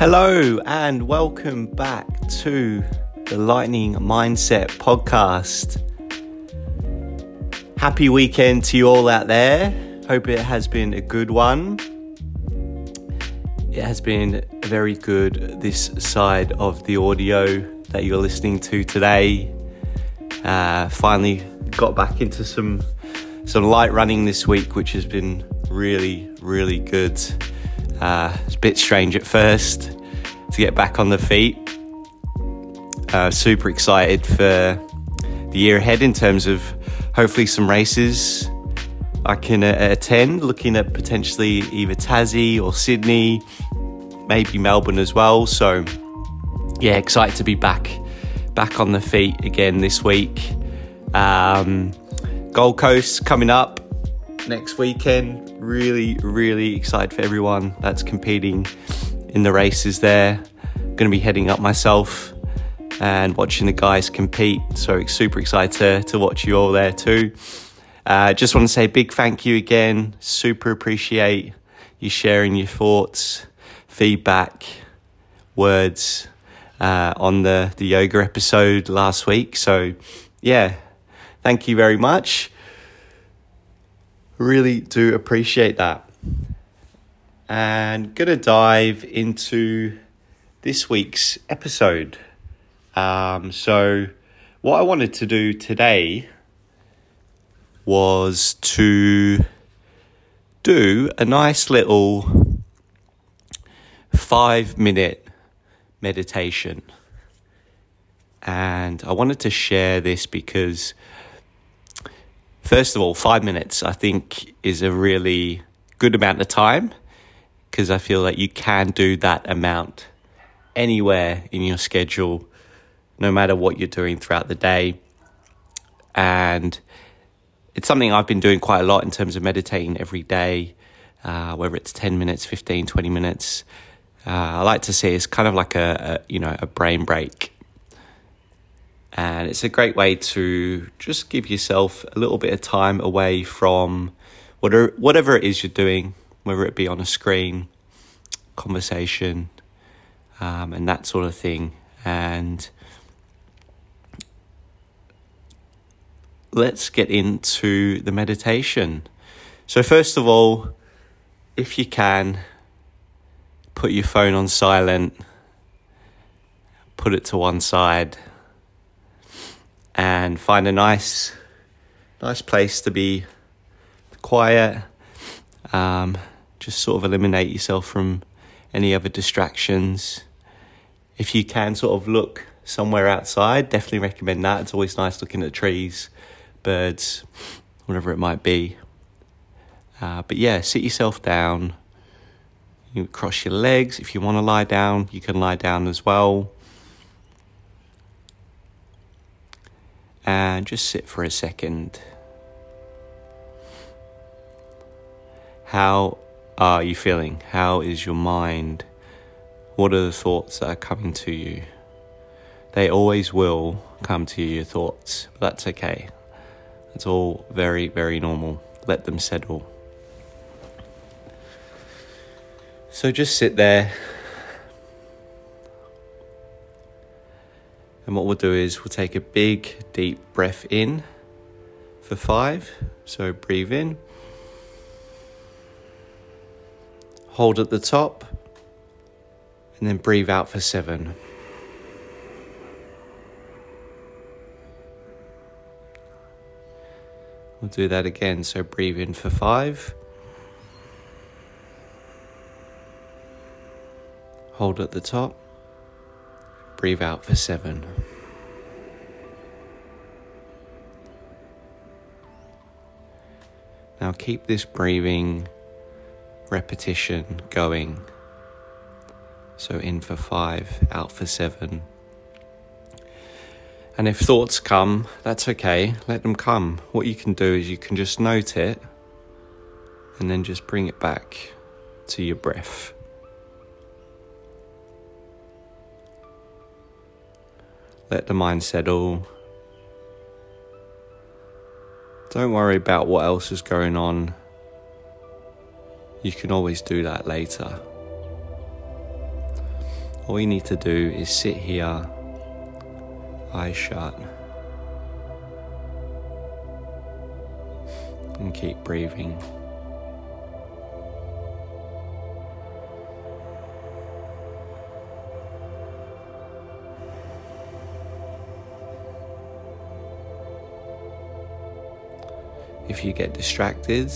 Hello and welcome back to the Lightning Mindset Podcast. Happy weekend to you all out there. Hope it has been a good one. It has been very good this side of the audio that you're listening to today. Finally got back into some light running this week, which has been really good. It's a bit strange at first to get back on the feet. Super excited for the year ahead in terms of hopefully some races I can attend, looking at potentially either Tassie or Sydney, maybe Melbourne as well. So yeah, excited to be back on the feet again this week. Gold Coast coming up next weekend. Really excited for everyone that's competing in the races there. Going to be heading up myself and watching the guys compete. So super excited to watch you all there too. Just want to say big thank you again. Super appreciate you sharing your thoughts, feedback, words on the yoga episode last week. So yeah, thank you very much. Really do appreciate that. And gonna dive into this week's episode. So what I wanted to do today was to do a nice little 5-minute meditation. And I wanted to share this because first of all, 5 minutes, I think, is a really good amount of time because I feel that you can do that amount anywhere in your schedule, no matter what you're doing throughout the day. And it's something I've been doing quite a lot in terms of meditating every day, whether it's 10 minutes, 15, 20 minutes. I like to say it's kind of like a brain break. And it's a great way to just give yourself a little bit of time away from whatever it is you're doing, whether it be on a screen, conversation, and that sort of thing. And let's get into the meditation. So first of all, if you can, put your phone on silent, put it to one side, and find a nice place to be quiet. Just sort of eliminate yourself from any other distractions. If you can sort of look somewhere outside, definitely recommend that. It's always nice looking at trees, birds, whatever it might be. But yeah, sit yourself down. You cross your legs. If you want to lie down, you can lie down as well. And just sit for a second. How are you feeling? How is your mind? What are the thoughts that are coming to you? They always will come to you, your thoughts, but that's okay. It's all very normal. Let them settle. So just sit there. And what we'll do is we'll take a big, deep breath in for 5. So breathe in. Hold at the top. And then breathe out for 7. We'll do that again. So breathe in for 5. Hold at the top. Breathe out for 7. Now keep this breathing repetition going. So in for 5, out for 7. And if thoughts come, that's okay. Let them come. What you can do is you can just note it and then just bring it back to your breath. Let the mind settle. Don't worry about what else is going on. You can always do that later. all you need to do is sit here, eyes shut, and keep breathing. If you get distracted,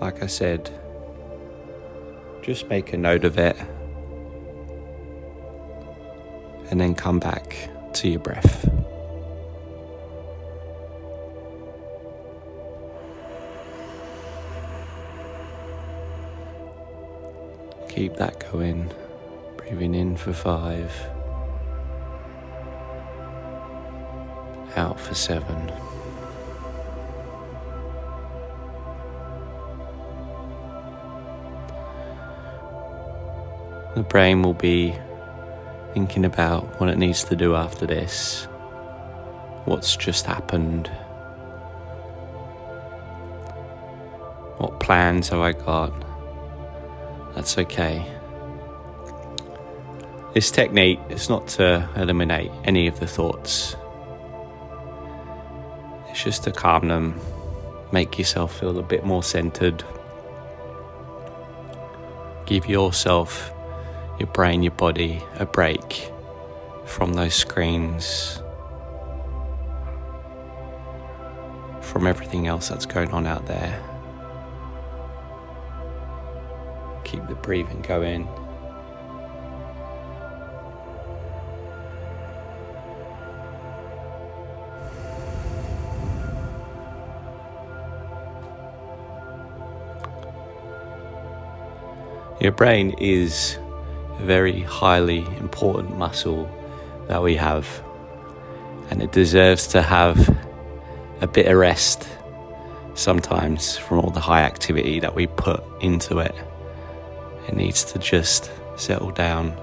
like I said, just make a note of it and then come back to your breath. Keep that going, breathing in for 5, out for 7. The brain will be thinking about what it needs to do after this, what's just happened, what plans have I got. That's okay. This technique is not to eliminate any of the thoughts, it's just to calm them, make yourself feel a bit more centered, give yourself, your brain, your body, a break from those screens, from everything else that's going on out there. Keep the breathing going. Your brain is a very highly important muscle that we have, and it deserves to have a bit of rest sometimes from all the high activity that we put into it. It needs to just settle down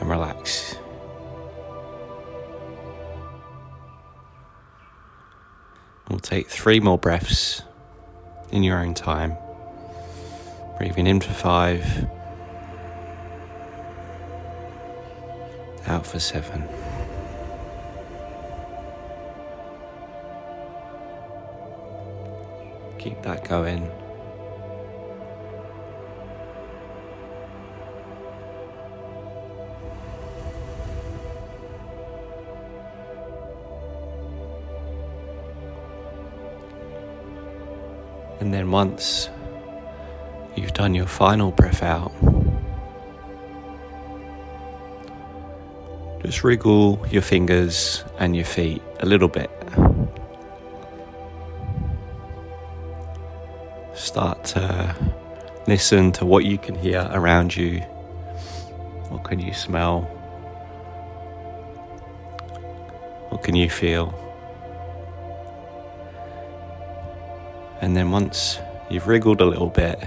and relax. We'll take 3 more breaths in your own time. Breathing in for 5, out for 7. Keep that going. And then once you've done your final breath out, just wriggle your fingers and your feet a little bit. Start to listen to what you can hear around you. What can you smell? What can you feel? And then once you've wriggled a little bit,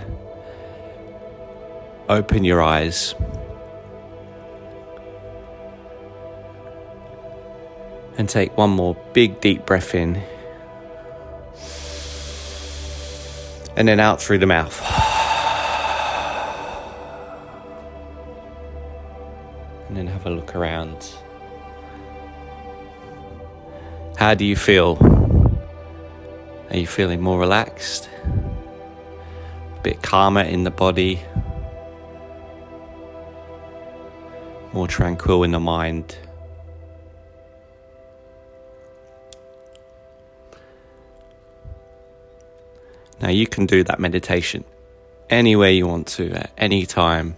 open your eyes and take one more big deep breath in and then out through the mouth. And then have a look around. How do you feel? Are you feeling more relaxed? Bit calmer in the body, more tranquil in the mind. Now you can do that meditation anywhere you want to, at any time,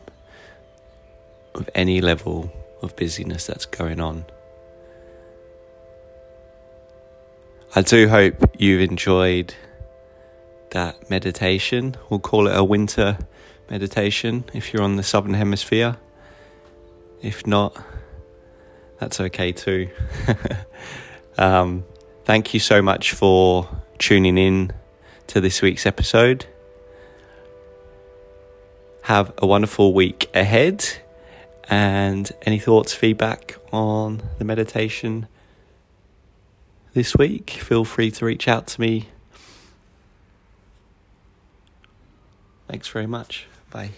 with any level of busyness that's going on. I do hope you've enjoyed that meditation. We'll call it a winter meditation if you're on the southern hemisphere. If not, that's okay too. Thank you so much for tuning in to this week's episode. Have a wonderful week ahead, and any thoughts, feedback on the meditation this week, feel free to reach out to me. Thanks very much. Bye.